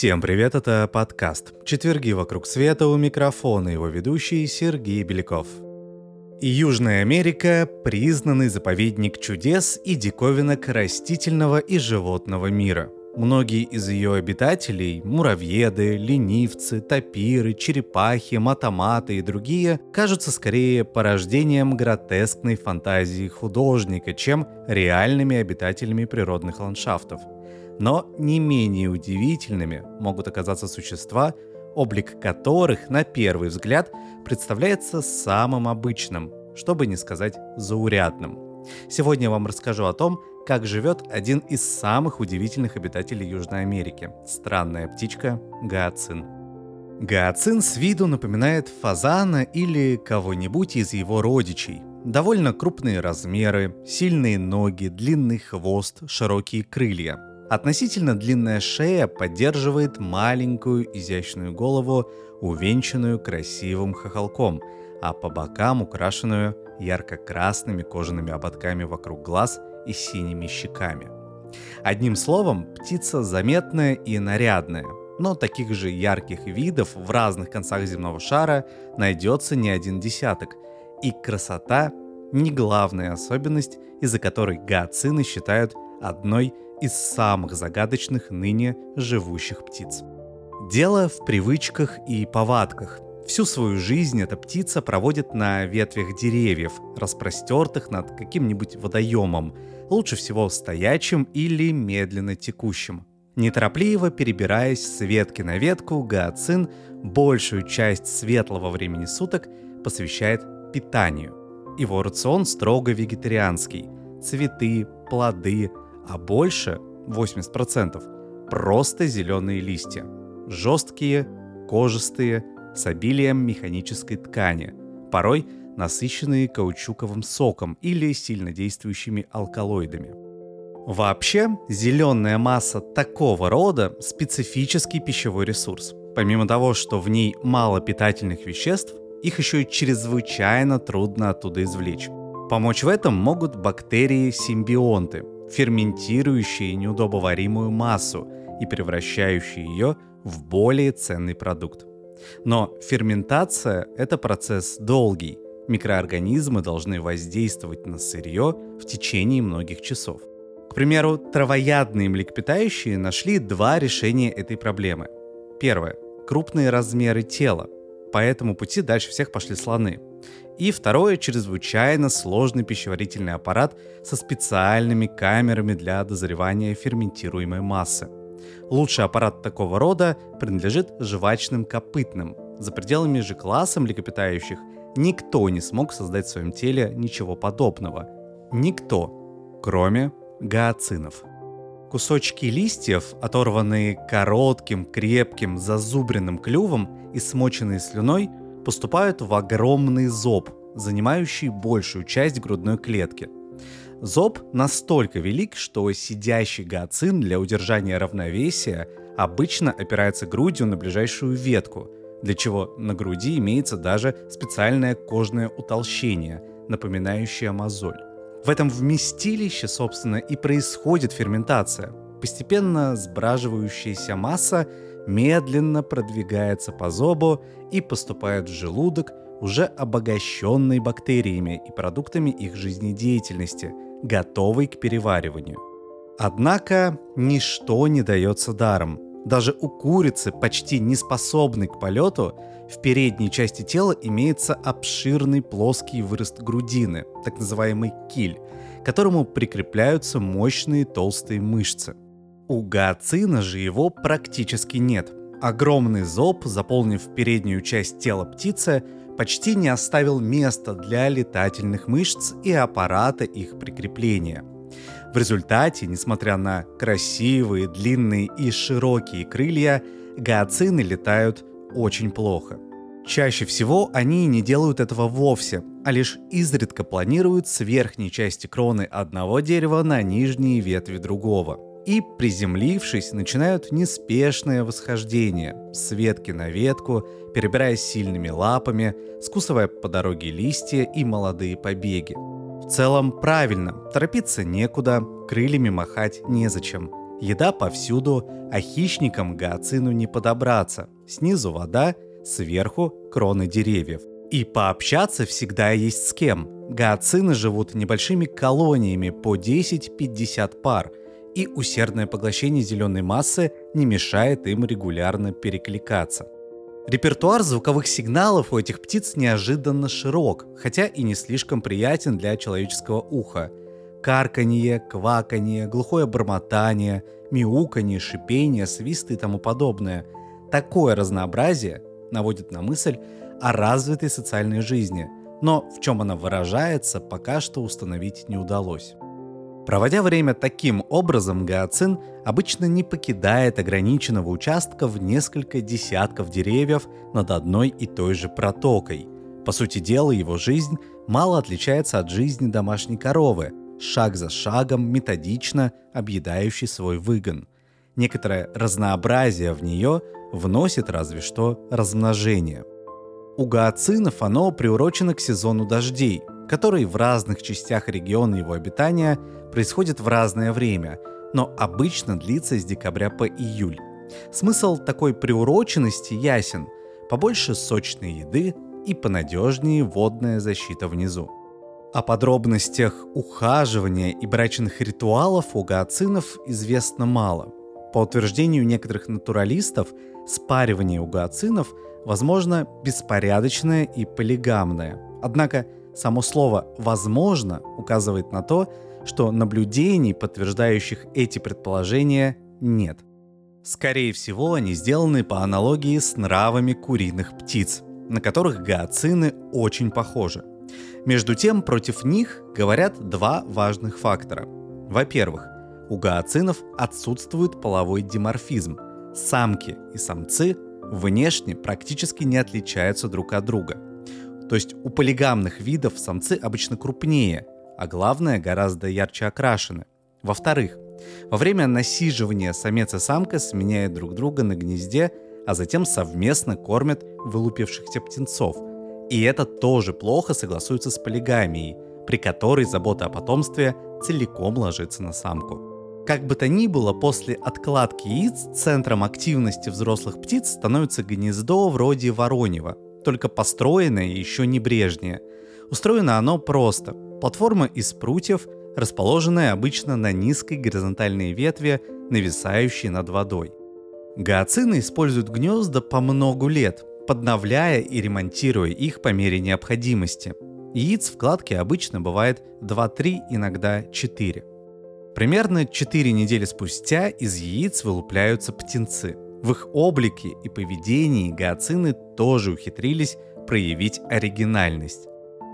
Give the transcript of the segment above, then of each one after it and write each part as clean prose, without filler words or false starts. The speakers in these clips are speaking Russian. Всем привет, это подкаст «Четверги вокруг света», у микрофона его ведущий Сергей Беляков. Южная Америка – признанный заповедник чудес и диковинок растительного и животного мира. Многие из ее обитателей – муравьеды, ленивцы, тапиры, черепахи, матаматы и другие – кажутся скорее порождением гротескной фантазии художника, чем реальными обитателями природных ландшафтов. Но не менее удивительными могут оказаться существа, облик которых, на первый взгляд, представляется самым обычным, чтобы не сказать заурядным. Сегодня я вам расскажу о том, как живет один из самых удивительных обитателей Южной Америки – странная птичка гоацин. Гоацин с виду напоминает фазана или кого-нибудь из его родичей. Довольно крупные размеры, сильные ноги, длинный хвост, широкие крылья. Относительно длинная шея поддерживает маленькую изящную голову, увенчанную красивым хохолком, а по бокам украшенную ярко-красными кожаными ободками вокруг глаз и синими щеками. Одним словом, птица заметная и нарядная, но таких же ярких видов в разных концах земного шара найдется не один десяток, и красота – не главная особенность, из-за которой гоацины считают одной из самых загадочных ныне живущих птиц. Дело в привычках и повадках. Всю свою жизнь эта птица проводит на ветвях деревьев, распростертых над каким-нибудь водоемом, лучше всего стоячим или медленно текущим. Неторопливо перебираясь с ветки на ветку, гоацин большую часть светлого времени суток посвящает питанию. Его рацион строго вегетарианский – цветы, плоды, а больше 80% просто зеленые листья. Жесткие, кожистые, с обилием механической ткани, порой насыщенные каучуковым соком или сильнодействующими алкалоидами. Вообще, зеленая масса такого рода – специфический пищевой ресурс. Помимо того, что в ней мало питательных веществ, их еще и чрезвычайно трудно оттуда извлечь. Помочь в этом могут бактерии-симбионты, ферментирующие неудобоваримую массу и превращающие ее в более ценный продукт. Но ферментация – это процесс долгий. Микроорганизмы должны воздействовать на сырье в течение многих часов. К примеру, травоядные млекопитающие нашли два решения этой проблемы. Первое – крупные размеры тела. По этому пути дальше всех пошли слоны. И второе – чрезвычайно сложный пищеварительный аппарат со специальными камерами для дозревания ферментируемой массы. Лучший аппарат такого рода принадлежит жвачным копытным. За пределами же класса млекопитающих никто не смог создать в своем теле ничего подобного. Никто, кроме гоацинов. Кусочки листьев, оторванные коротким, крепким, зазубренным клювом и смоченные слюной, поступают в огромный зоб, занимающий большую часть грудной клетки. Зоб настолько велик, что сидящий гоацин для удержания равновесия обычно опирается грудью на ближайшую ветку, для чего на груди имеется даже специальное кожное утолщение, напоминающее мозоль. В этом вместилище, собственно, и происходит ферментация. Постепенно сбраживающаяся масса медленно продвигается по зобу и поступает в желудок, уже обогащенный бактериями и продуктами их жизнедеятельности, готовый к перевариванию. Однако ничто не дается даром. Даже у курицы, почти не способной к полету, в передней части тела имеется обширный плоский вырост грудины, так называемый киль, к которому прикрепляются мощные толстые мышцы. У гоацина же его практически нет. Огромный зоб, заполнив переднюю часть тела птицы, почти не оставил места для летательных мышц и аппарата их прикрепления. В результате, несмотря на красивые, длинные и широкие крылья, гоацины летают очень плохо. Чаще всего они не делают этого вовсе, а лишь изредка планируют с верхней части кроны одного дерева на нижние ветви другого. И, приземлившись, начинают неспешное восхождение с ветки на ветку, перебираясь сильными лапами, скусывая по дороге листья и молодые побеги. В целом правильно, торопиться некуда, крыльями махать незачем. Еда повсюду, а хищникам гоацину не подобраться. Снизу вода, сверху кроны деревьев. И пообщаться всегда есть с кем. Гоацины живут небольшими колониями по 10-50 пар, и усердное поглощение зеленой массы не мешает им регулярно перекликаться. Репертуар звуковых сигналов у этих птиц неожиданно широк, хотя и не слишком приятен для человеческого уха. Карканье, кваканье, глухое бормотание, мяуканье, шипение, свисты и тому подобное. Такое разнообразие наводит на мысль о развитой социальной жизни, но в чем она выражается, пока что установить не удалось. Проводя время таким образом, гоацин обычно не покидает ограниченного участка в несколько десятков деревьев над одной и той же протокой. По сути дела, его жизнь мало отличается от жизни домашней коровы, шаг за шагом методично объедающей свой выгон. Некоторое разнообразие в нее вносит разве что размножение. У гоацинов оно приурочено к сезону дождей, которые в разных частях региона его обитания происходят в разное время, но обычно длится с декабря по июль. Смысл такой приуроченности ясен: побольше сочной еды и понадежнее водная защита внизу. О подробностях ухаживания и брачных ритуалов у гоацинов известно мало. По утверждению некоторых натуралистов, спаривание у гоацинов возможно беспорядочное и полигамное. Однако само слово «возможно» указывает на то, что наблюдений, подтверждающих эти предположения, нет. Скорее всего, они сделаны по аналогии с нравами куриных птиц, на которых гоацины очень похожи. Между тем, против них говорят два важных фактора. Во-первых, у гоацинов отсутствует половой диморфизм. Самки и самцы внешне практически не отличаются друг от друга. То есть у полигамных видов самцы обычно крупнее, а главное, гораздо ярче окрашены. Во-вторых, во время насиживания самец и самка сменяют друг друга на гнезде, а затем совместно кормят вылупившихся птенцов. И это тоже плохо согласуется с полигамией, при которой забота о потомстве целиком ложится на самку. Как бы то ни было, после откладки яиц центром активности взрослых птиц становится гнездо вроде вороньего, только построенное и еще небрежнее. Устроено оно просто. Платформа из прутьев, расположенная обычно на низкой горизонтальной ветви, нависающей над водой. Гоацины используют гнезда по многу лет, подновляя и ремонтируя их по мере необходимости. Яиц в кладке обычно бывает 2-3, иногда 4. Примерно 4 недели спустя из яиц вылупляются птенцы. В их облике и поведении гоацины тоже ухитрились проявить оригинальность.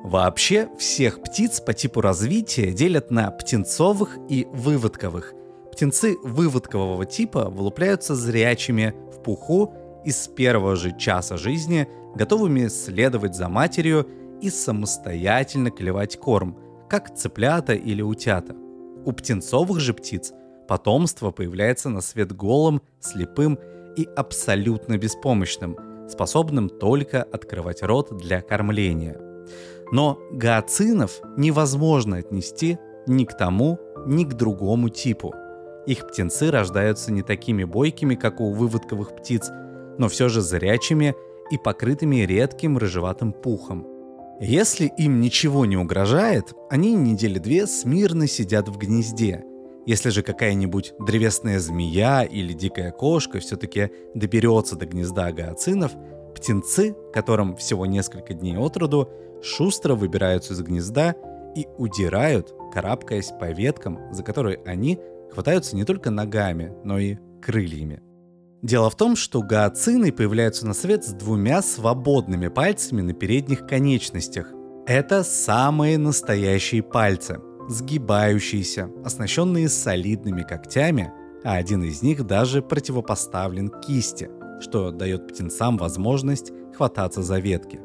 Вообще, всех птиц по типу развития делят на птенцовых и выводковых. Птенцы выводкового типа вылупляются зрячими в пуху и с первого же часа жизни готовыми следовать за матерью и самостоятельно клевать корм, как цыплята или утята. У птенцовых же птиц потомство появляется на свет голым, слепым и абсолютно беспомощным, способным только открывать рот для кормления. Но гоацинов невозможно отнести ни к тому, ни к другому типу. Их птенцы рождаются не такими бойкими, как у выводковых птиц, но все же зрячими и покрытыми редким рыжеватым пухом. Если им ничего не угрожает, они недели две смирно сидят в гнезде. Если же какая-нибудь древесная змея или дикая кошка все-таки доберется до гнезда гоацинов, птенцы, которым всего несколько дней от роду, шустро выбираются из гнезда и удирают, карабкаясь по веткам, за которые они хватаются не только ногами, но и крыльями. Дело в том, что гоацины появляются на свет с двумя свободными пальцами на передних конечностях. Это самые настоящие пальцы, сгибающиеся, оснащенные солидными когтями, а один из них даже противопоставлен кисти, что дает птенцам возможность хвататься за ветки.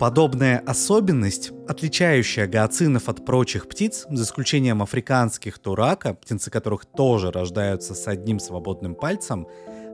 Подобная особенность, отличающая гоацинов от прочих птиц, за исключением африканских турака, птенцы которых тоже рождаются с одним свободным пальцем,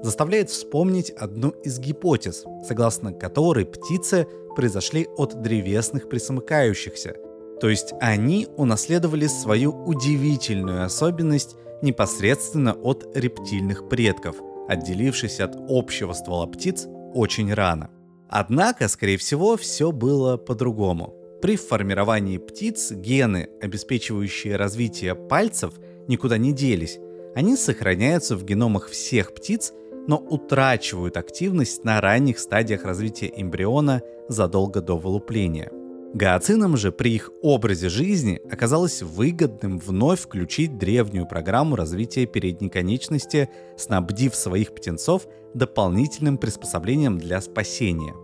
заставляет вспомнить одну из гипотез, согласно которой птицы произошли от древесных пресмыкающихся. То есть они унаследовали свою удивительную особенность непосредственно от рептильных предков, отделившись от общего ствола птиц очень рано. Однако, скорее всего, все было по-другому. При формировании птиц гены, обеспечивающие развитие пальцев, никуда не делись. Они сохраняются в геномах всех птиц, но утрачивают активность на ранних стадиях развития эмбриона задолго до вылупления. Гоацинам же при их образе жизни оказалось выгодным вновь включить древнюю программу развития передней конечности, снабдив своих птенцов дополнительным приспособлением для спасения.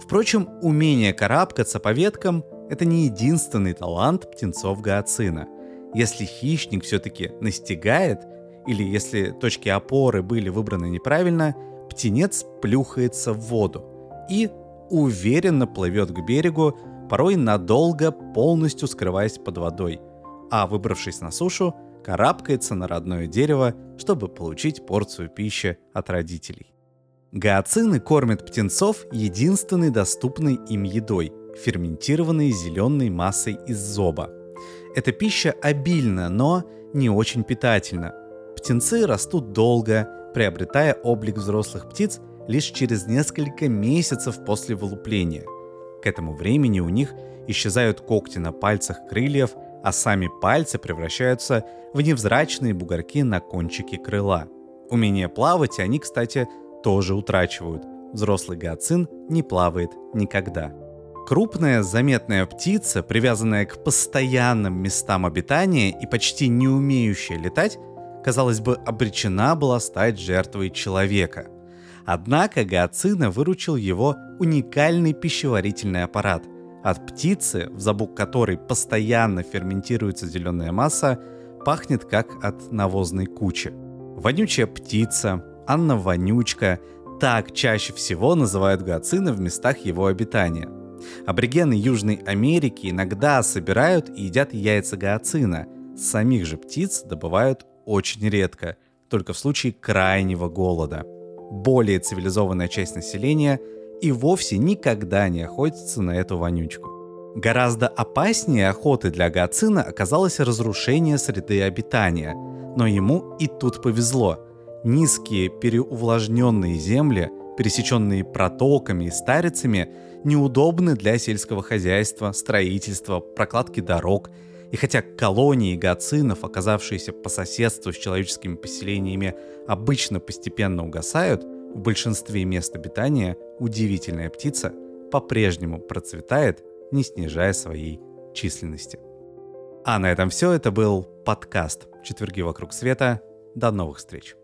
Впрочем, умение карабкаться по веткам – это не единственный талант птенцов гоацина. Если хищник все-таки настигает, или если точки опоры были выбраны неправильно, птенец плюхается в воду и уверенно плывет к берегу, порой надолго полностью скрываясь под водой, а выбравшись на сушу, карабкается на родное дерево, чтобы получить порцию пищи от родителей. Гоацины кормят птенцов единственной доступной им едой – ферментированной зеленой массой из зоба. Эта пища обильна, но не очень питательна. Птенцы растут долго, приобретая облик взрослых птиц лишь через несколько месяцев после вылупления. К этому времени у них исчезают когти на пальцах крыльев, а сами пальцы превращаются в невзрачные бугорки на кончике крыла. Умение плавать они, кстати, тоже утрачивают. Взрослый гоацин не плавает никогда. Крупная заметная птица, привязанная к постоянным местам обитания и почти не умеющая летать, казалось бы, обречена была стать жертвой человека. Однако гоацина выручил его уникальный пищеварительный аппарат. От птицы, в забуг которой постоянно ферментируется зеленая масса, пахнет как от навозной кучи. Вонючая птица, Анна-вонючка, так чаще всего называют гоацина в местах его обитания. Аборигены Южной Америки иногда собирают и едят яйца гоацина. Самих же птиц добывают очень редко, только в случае крайнего голода. Более цивилизованная часть населения и вовсе никогда не охотится на эту вонючку. Гораздо опаснее охоты для гоацина оказалось разрушение среды обитания, но ему и тут повезло. Низкие переувлажненные земли, пересеченные протоками и старицами, неудобны для сельского хозяйства, строительства, прокладки дорог. И хотя колонии гоацинов, оказавшиеся по соседству с человеческими поселениями, обычно постепенно угасают, в большинстве мест обитания удивительная птица по-прежнему процветает, не снижая своей численности. А на этом все. Это был подкаст «Четверги вокруг света». До новых встреч!